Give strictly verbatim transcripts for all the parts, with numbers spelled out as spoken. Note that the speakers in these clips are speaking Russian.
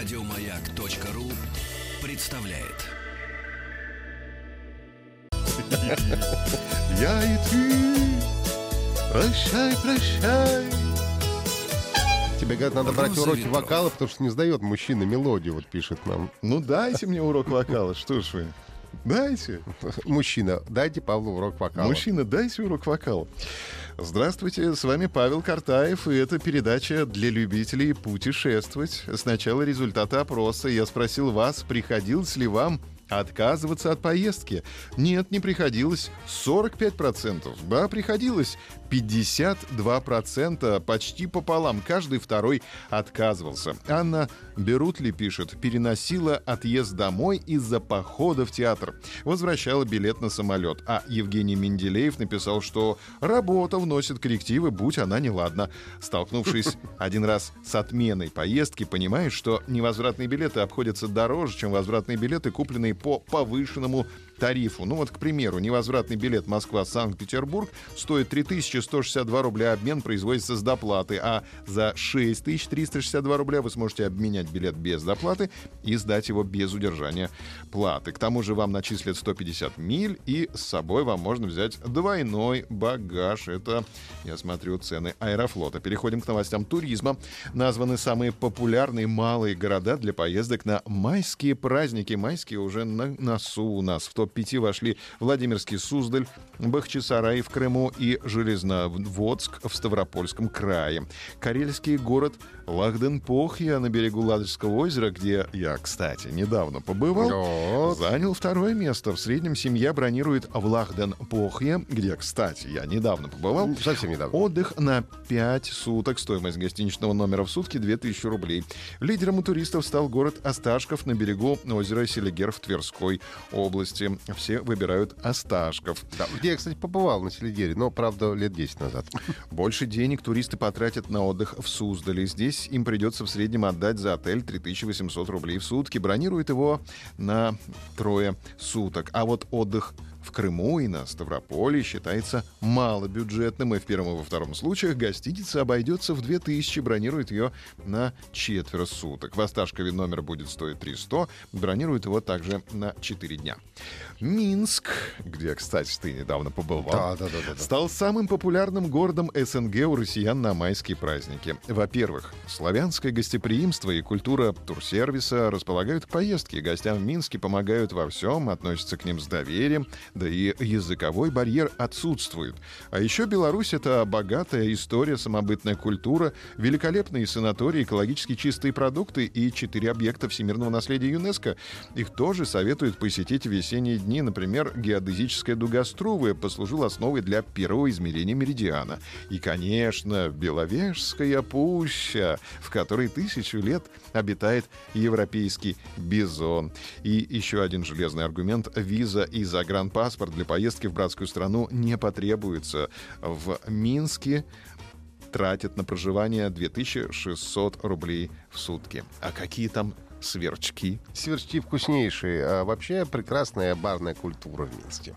Радиомаяк.ру представляет. Я и ты. Прощай, прощай. Тебе говорят, надо брать уроки вокала, потому что не сдает мужчина мелодию, вот пишет нам. Ну дайте мне урок вокала, что ж вы. Дайте. Мужчина, дайте Павлу урок вокала. Мужчина, дайте урок вокала. Здравствуйте, с вами Павел Картаев, и это передача для любителей путешествовать. Сначала результаты опроса. Я спросил вас, приходилось ли вам отказываться от поездки. Нет, не приходилось. сорок пять процентов. Да, приходилось. пятьдесят два процента, почти пополам. Каждый второй отказывался. Анна Берутли пишет. Переносила отъезд домой из-за похода в театр. Возвращала билет на самолет. А Евгений Менделеев написал, что работа вносит коррективы, будь она неладна. Столкнувшись один раз с отменой поездки, понимаешь, что невозвратные билеты обходятся дороже, чем возвратные билеты, купленные по повышенному тарифу. Ну вот, к примеру, невозвратный билет Москва-Санкт-Петербург стоит три тысячи сто шестьдесят два рубля, обмен производится с доплаты, а за шесть тысяч триста шестьдесят два рубля вы сможете обменять билет без доплаты и сдать его без удержания платы. К тому же вам начислят сто пятьдесят миль, и с собой вам можно взять двойной багаж. Это, я смотрю, цены Аэрофлота. Переходим к новостям туризма. Названы самые популярные малые города для поездок на майские праздники. Майские уже на носу у нас. В топ пять вошли Владимирский Суздаль, Бахчисарай в Крыму и Железноводск в Ставропольском крае. Карельский город Лахденпохья на берегу Ладожского озера, где я, кстати, недавно побывал, вот. Занял второе место. В среднем семья бронирует в Лахденпохье, где, кстати, я недавно побывал. Совсем недавно. Отдых на пять суток. Стоимость гостиничного номера в сутки две тысячи рублей. Лидером у туристов стал город Осташков на берегу озера Селигер в Тверской области. Все выбирают Осташков. Да, где я, кстати, побывал на Селигере, но, правда, лет десять назад. Больше денег туристы потратят на отдых в Суздале. Здесь им придется в среднем отдать за отель три тысячи восемьсот рублей в сутки. Бронируют его на трое суток. А вот отдых в Крыму и на Ставрополе считается малобюджетным. И в первом и во втором случаях гостиница обойдется в две тысячи, бронирует ее на четверо суток. В Осташкове номер будет стоить триста, бронирует его также на четыре дня. Минск, где, кстати, ты недавно побывал, да, да, да, да, да. стал самым популярным городом СНГ у россиян на майские праздники. Во-первых, славянское гостеприимство и культура турсервиса располагают к поездке. Гостям в Минске помогают во всем, относятся к ним с доверием. Да и языковой барьер отсутствует. А еще Беларусь — это богатая история, самобытная культура, великолепные санатории, экологически чистые продукты и четыре объекта всемирного наследия ЮНЕСКо. Их тоже советуют посетить в весенние дни. Например, геодезическая дуга Струве послужила основой для первого измерения меридиана. И, конечно, Беловежская пуща, в которой тысячу лет обитает европейский бизон. И еще один железный аргумент — виза и загранпаспорт. Паспорт для поездки в братскую страну не потребуется. В Минске тратят на проживание две тысячи шестьсот рублей в сутки. А какие там сверчки? Сверчки вкуснейшие. А вообще прекрасная барная культура в Минске.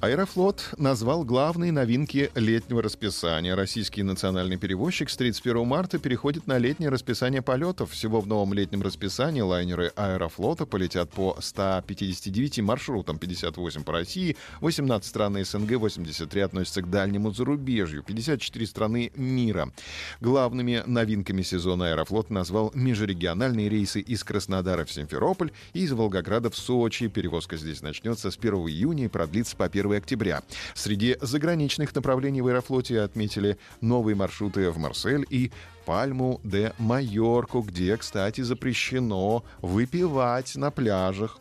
Аэрофлот назвал главные новинки летнего расписания. Российский национальный перевозчик с тридцать первого марта переходит на летнее расписание полетов. Всего в новом летнем расписании лайнеры Аэрофлота полетят по ста пятидесяти девяти маршрутам, пятьдесят восемь по России, восемнадцать стран СНГ, восемьдесят три относятся к дальнему зарубежью, пятьдесят четыре страны мира. Главными новинками сезона Аэрофлот назвал межрегиональные рейсы из Краснодара в Симферополь и из Волгограда в Сочи. Перевозка здесь начнется с первого июня и продлится по первого октября. Среди заграничных направлений в Аэрофлоте отметили новые маршруты в Марсель и Пальму-де-Майорку, где, кстати, запрещено выпивать на пляжах.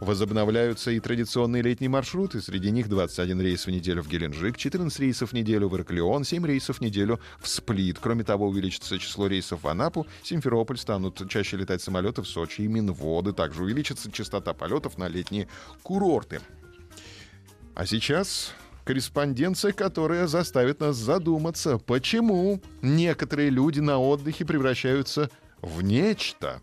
Возобновляются и традиционные летние маршруты. Среди них двадцать один рейс в неделю в Геленджик, четырнадцать рейсов в неделю в Эрклеон, семь рейсов в неделю в Сплит. Кроме того, увеличится число рейсов в Анапу, Симферополь, станут чаще летать самолеты в Сочи и Минводы. Также увеличится частота полетов на летние курорты. А сейчас корреспонденция, которая заставит нас задуматься, почему некоторые люди на отдыхе превращаются в нечто.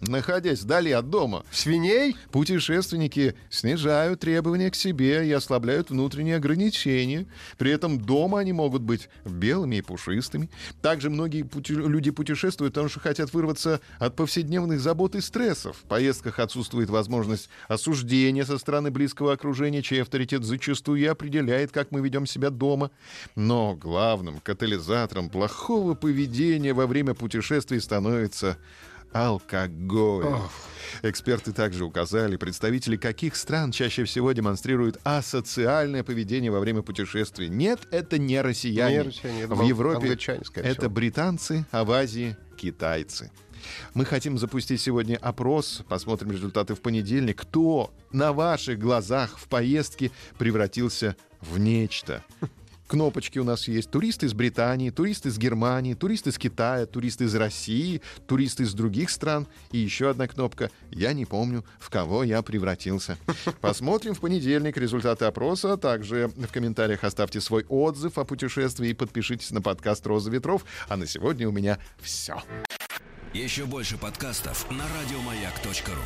находясь вдали от дома. Свиней? Путешественники снижают требования к себе и ослабляют внутренние ограничения. При этом дома они могут быть белыми и пушистыми. Также многие пути- люди путешествуют, потому что хотят вырваться от повседневных забот и стрессов. В поездках отсутствует возможность осуждения со стороны близкого окружения, чей авторитет зачастую и определяет, как мы ведем себя дома. Но главным катализатором плохого поведения во время путешествий становится алкоголь. Ох. Эксперты также указали, представители каких стран чаще всего демонстрируют асоциальное поведение во время путешествий. Нет, это не россияне. Не россияне это в Европе это всего. британцы, а в Азии китайцы. Мы хотим запустить сегодня опрос, посмотрим результаты в понедельник. Кто на ваших глазах в поездке превратился в нечто? Кнопочки у нас есть. Туристы из Британии, туристы из Германии, туристы из Китая, туристы из России, туристы из других стран. И еще одна кнопка. Я не помню, в кого я превратился. Посмотрим в понедельник результаты опроса. Также в комментариях оставьте свой отзыв о путешествии и подпишитесь на подкаст «Роза Ветров». А на сегодня у меня все. Еще больше подкастов на радиомаяк точка ру.